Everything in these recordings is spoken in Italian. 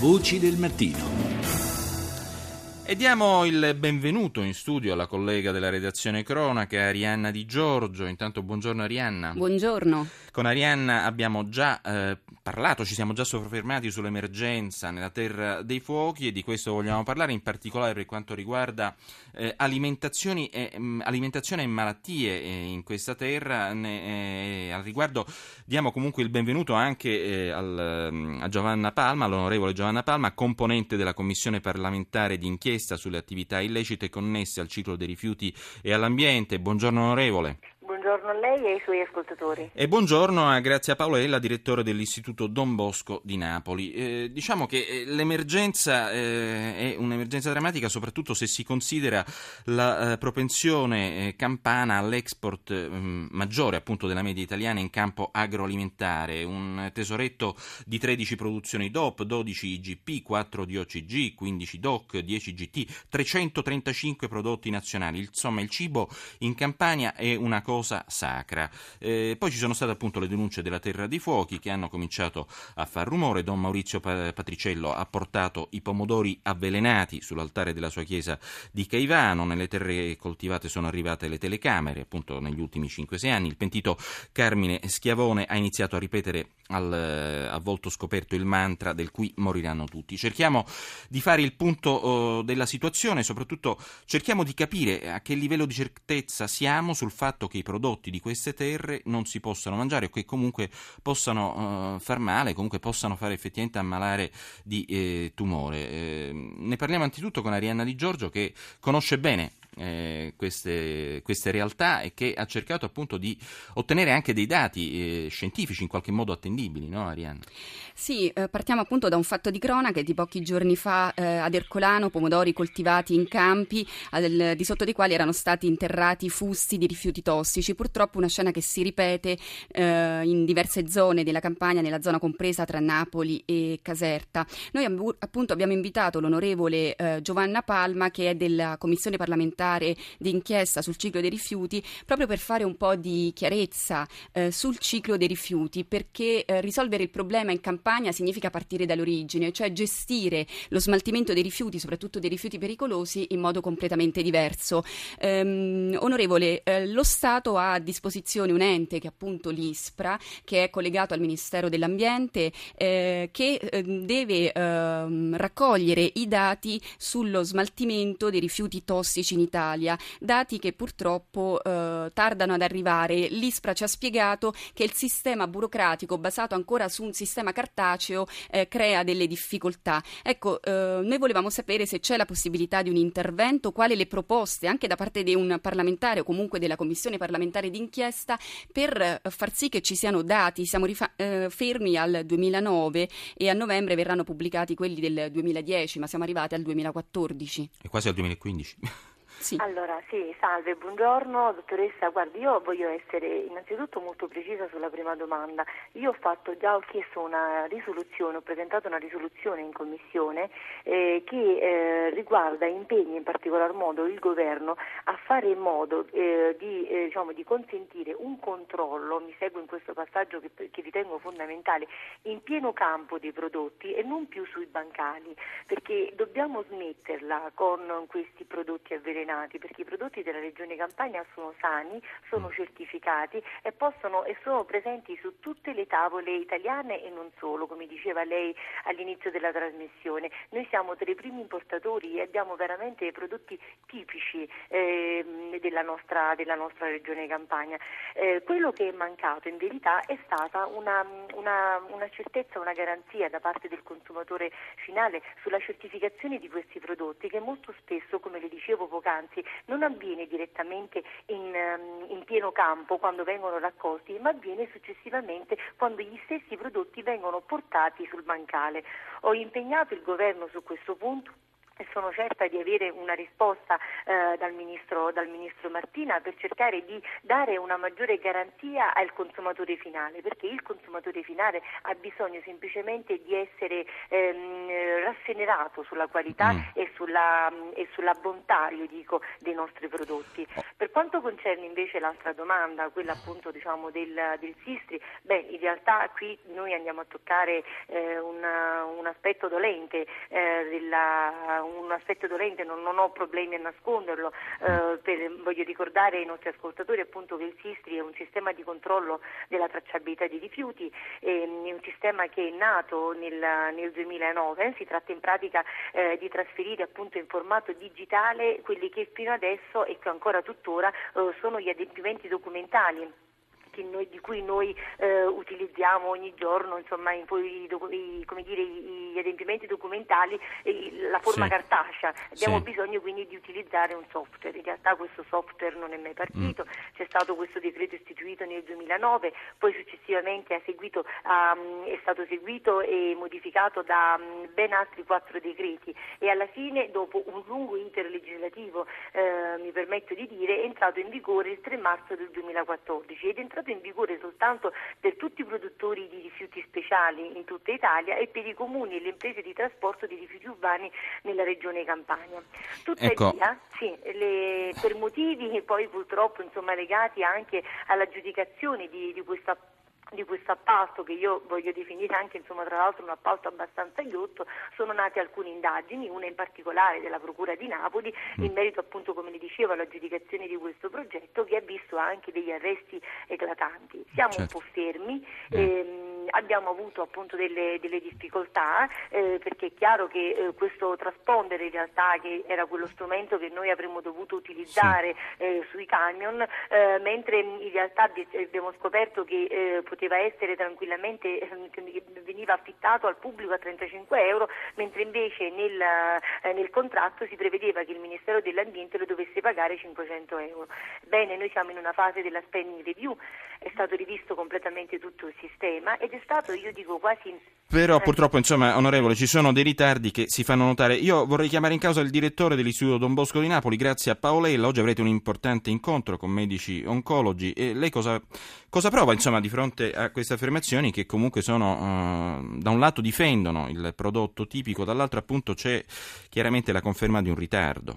Voci del mattino. E diamo il benvenuto in studio alla collega della redazione cronaca, Arianna Di Giorgio. Intanto buongiorno Arianna. Buongiorno. Con Arianna abbiamo già parlato, ci siamo già soffermati sull'emergenza nella terra dei fuochi e di questo vogliamo parlare in particolare per quanto riguarda alimentazione e malattie in questa terra. Al riguardo diamo comunque il benvenuto anche a Giovanna Palma, all'onorevole Giovanna Palma, componente della commissione parlamentare di inchiesta sulle attività illecite connesse al ciclo dei rifiuti e all'ambiente. Buongiorno onorevole. Buongiorno a lei e ai suoi ascoltatori. E buongiorno a Grazia Paolella, direttore dell'Istituto Don Bosco di Napoli. Diciamo che l'emergenza è un'emergenza drammatica, soprattutto se si considera la propensione campana all'export maggiore appunto della media italiana in campo agroalimentare, un tesoretto di 13 produzioni DOP, 12 IGP, 4 DOCG, 15 DOC, 10 GT, 335 prodotti nazionali. Insomma, il cibo in Campania è una cosa sacra. Poi ci sono state appunto le denunce della terra dei fuochi che hanno cominciato a far rumore. Don Maurizio Patriciello ha portato i pomodori avvelenati sull'altare della sua chiesa di Caivano. Nelle terre coltivate sono arrivate le telecamere appunto negli ultimi 5-6 anni. Il pentito Carmine Schiavone ha iniziato a ripetere a volto scoperto il mantra del "qui moriranno tutti". Cerchiamo di fare il punto della situazione, soprattutto cerchiamo di capire a che livello di certezza siamo sul fatto che i prodotti di queste terre non si possano mangiare o che comunque possano far male, comunque possano fare effettivamente ammalare di tumore. Ne parliamo anzitutto con Arianna Di Giorgio, che conosce bene queste realtà e che ha cercato appunto di ottenere anche dei dati scientifici in qualche modo attendibili, no Arianna? Sì, partiamo appunto da un fatto di cronaca di pochi giorni fa ad Ercolano, pomodori coltivati in campi di sotto dei quali erano stati interrati fusti di rifiuti tossici. Purtroppo una scena che si ripete in diverse zone della Campania, nella zona compresa tra Napoli e Caserta. Noi appunto abbiamo invitato l'onorevole Giovanna Palma, che è della Commissione parlamentare di inchiesta sul ciclo dei rifiuti, proprio per fare un po' di chiarezza sul ciclo dei rifiuti, perché risolvere il problema in Campania significa partire dall'origine, cioè gestire lo smaltimento dei rifiuti, soprattutto dei rifiuti pericolosi, in modo completamente diverso. Onorevole, lo Stato ha a disposizione un ente che è appunto l'ISPRA, che è collegato al Ministero dell'Ambiente, che deve raccogliere i dati sullo smaltimento dei rifiuti tossici in Italia, dati che purtroppo tardano ad arrivare. L'ISPRA ci ha spiegato che il sistema burocratico basato ancora su un sistema cartaceo crea delle difficoltà. Ecco, noi volevamo sapere se c'è la possibilità di un intervento, quali le proposte anche da parte di un parlamentare o comunque della commissione parlamentare d'inchiesta per far sì che ci siano dati. Siamo fermi al 2009 e a novembre verranno pubblicati quelli del 2010, ma siamo arrivati al 2014. È quasi al 2015. Sì. Allora, sì, salve, buongiorno dottoressa. Guardi, io voglio essere innanzitutto molto precisa sulla prima domanda. Io ho chiesto una risoluzione, ho presentato una risoluzione in commissione che riguarda impegni in particolar modo il governo a fare in modo di consentire un controllo, mi seguo in questo passaggio che ritengo fondamentale, in pieno campo dei prodotti e non più sui bancali, perché dobbiamo smetterla con questi prodotti avvelenati, perché i prodotti della Regione Campania sono sani, sono certificati e sono presenti su tutte le tavole italiane e non solo, come diceva lei all'inizio della trasmissione. Noi siamo tra i primi importatori e abbiamo veramente prodotti tipici della nostra Regione Campania. Quello che è mancato in verità è stata una certezza, una garanzia da parte del consumatore finale sulla certificazione di questi prodotti, che molto spesso, come le dicevo poc'anzi, non avviene direttamente in pieno campo quando vengono raccolti, ma avviene successivamente quando gli stessi prodotti vengono portati sul bancale. Ho impegnato il governo su questo punto e sono certa di avere una risposta dal Ministro Martina per cercare di dare una maggiore garanzia al consumatore finale, perché il consumatore finale ha bisogno semplicemente di essere rassegnato sulla qualità e sulla bontà, io dico, dei nostri prodotti. Per quanto concerne invece l'altra domanda, quella appunto diciamo del Sistri, beh, in realtà qui noi andiamo a toccare un aspetto dolente, non ho problemi a nasconderlo, voglio ricordare ai nostri ascoltatori appunto che il Sistri è un sistema di controllo della tracciabilità dei rifiuti, è un sistema che è nato nel 2009, si tratta in pratica di trasferire appunto in formato digitale quelli che fino adesso e che ancora tuttora sono gli adempimenti documentali di cui noi utilizziamo ogni giorno, insomma, gli adempimenti documentali, la forma cartacea. Abbiamo bisogno quindi di utilizzare un software. In realtà questo software non è mai partito, c'è stato questo decreto istituito nel 2009, poi successivamente è stato seguito e modificato da ben altri 4 decreti e alla fine, dopo un lungo iter legislativo, mi permetto di dire, è entrato in vigore il 3 marzo del 2014 ed è entrato in vigore soltanto per tutti i produttori di rifiuti speciali in tutta Italia e per i comuni e le imprese di trasporto di rifiuti urbani nella regione Campania. Tuttavia, per motivi poi purtroppo legati anche all'aggiudicazione di questo appalto, che io voglio definire anche tra l'altro un appalto abbastanza ghiotto, sono nate alcune indagini, una in particolare della Procura di Napoli in merito appunto, come le dicevo, all'aggiudicazione di questo progetto, che ha visto anche degli arresti eclatanti. Siamo un po' fermi, abbiamo avuto appunto delle difficoltà, perché è chiaro che questo traspondere in realtà, che era quello strumento che noi avremmo dovuto utilizzare sui camion, mentre in realtà abbiamo scoperto che poteva essere tranquillamente, veniva affittato al pubblico a 35 euro, mentre invece nel contratto si prevedeva che il Ministero dell'Ambiente lo dovesse pagare 500 euro. Bene, noi siamo in una fase della spending review, è stato rivisto completamente tutto il sistema ed è stato, io dico, quasi... Però purtroppo, onorevole, ci sono dei ritardi che si fanno notare. Io vorrei chiamare in causa il direttore dell'Istituto Don Bosco di Napoli, Grazia Paolella. Oggi avrete un importante incontro con medici oncologi e lei cosa prova di fronte a queste affermazioni che comunque sono, da un lato difendono il prodotto tipico, dall'altro appunto c'è chiaramente la conferma di un ritardo?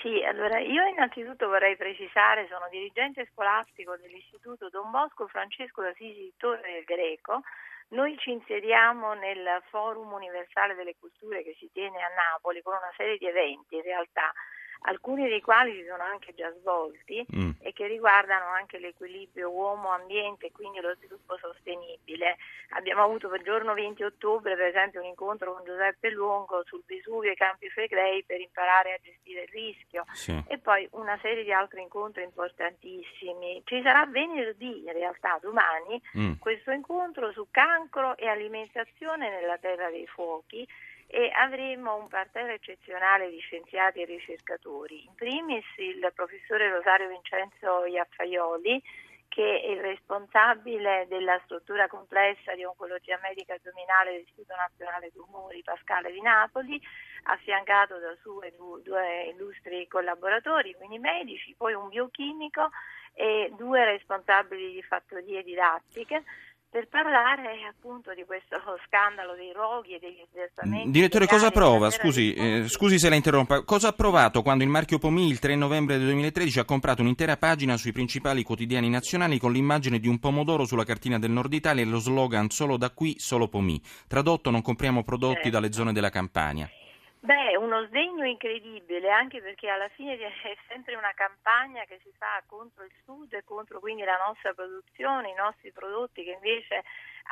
Sì, allora io innanzitutto vorrei precisare, sono dirigente scolastico dell'Istituto Don Bosco Francesco d'Assisi Torre del Greco. Noi ci insediamo nel Forum Universale delle Culture che si tiene a Napoli con una serie di eventi, in realtà, alcuni dei quali si sono anche già svolti e che riguardano anche l'equilibrio uomo-ambiente e quindi lo sviluppo sostenibile. Abbiamo avuto per giorno 20 ottobre, per esempio, un incontro con Giuseppe Luongo sul Vesuvio e i Campi Flegrei per imparare a gestire il rischio e poi una serie di altri incontri importantissimi. Ci sarà venerdì, in realtà domani, questo incontro su cancro e alimentazione nella terra dei fuochi, e avremo un parterre eccezionale di scienziati e ricercatori. In primis il professore Rosario Vincenzo Iaffaioli, che è il responsabile della struttura complessa di oncologia medica addominale dell'Istituto Nazionale Tumori Pascale di Napoli, affiancato da suoi due illustri collaboratori, quindi medici, poi un biochimico e 2 responsabili di fattorie didattiche, per parlare appunto di questo scandalo dei roghi e degli sversamenti. Direttore, cosa prova? Scusi se la interrompa. Cosa ha provato quando il marchio Pomì il 3 novembre del 2013 ha comprato un'intera pagina sui principali quotidiani nazionali con l'immagine di un pomodoro sulla cartina del Nord Italia e lo slogan "Solo da qui, solo Pomì". Tradotto: non compriamo prodotti dalle zone della Campania. Beh, uno sdegno incredibile, anche perché alla fine è sempre una campagna che si fa contro il Sud e contro quindi la nostra produzione, i nostri prodotti che invece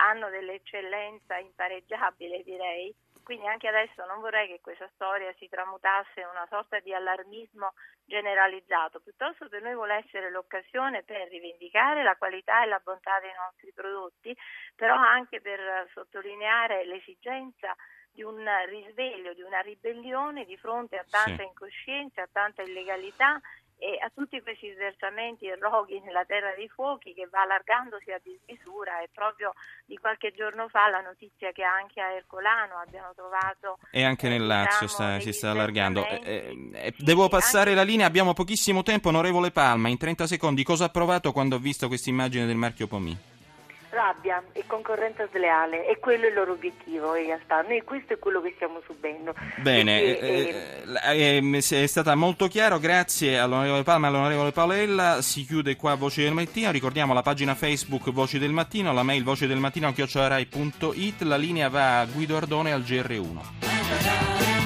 hanno dell'eccellenza impareggiabile, direi. Quindi anche adesso non vorrei che questa storia si tramutasse in una sorta di allarmismo generalizzato, piuttosto per noi vuole essere l'occasione per rivendicare la qualità e la bontà dei nostri prodotti, però anche per sottolineare l'esigenza di un risveglio, di una ribellione di fronte a tanta incoscienza, a tanta illegalità e a tutti questi sversamenti e roghi nella terra dei fuochi che va allargandosi a dismisura. E proprio di qualche giorno fa la notizia che anche a Ercolano abbiamo trovato, e anche nel Lazio si sta allargando. Devo passare la linea, abbiamo pochissimo tempo. Onorevole Palma, in 30 secondi, cosa ha provato quando ha visto questa immagine del marchio Pomì? rabbia e concorrenza sleale, e quello è il loro obiettivo in realtà. Noi questo è quello che stiamo subendo. Bene, è stata molto chiaro, grazie all'onorevole Palma e all'onorevole Paolella. Si chiude qua Voci del Mattino, ricordiamo la pagina Facebook Voci del Mattino, la mail vocedelmattino@rai.it, la linea va a Guido Ardone al GR1.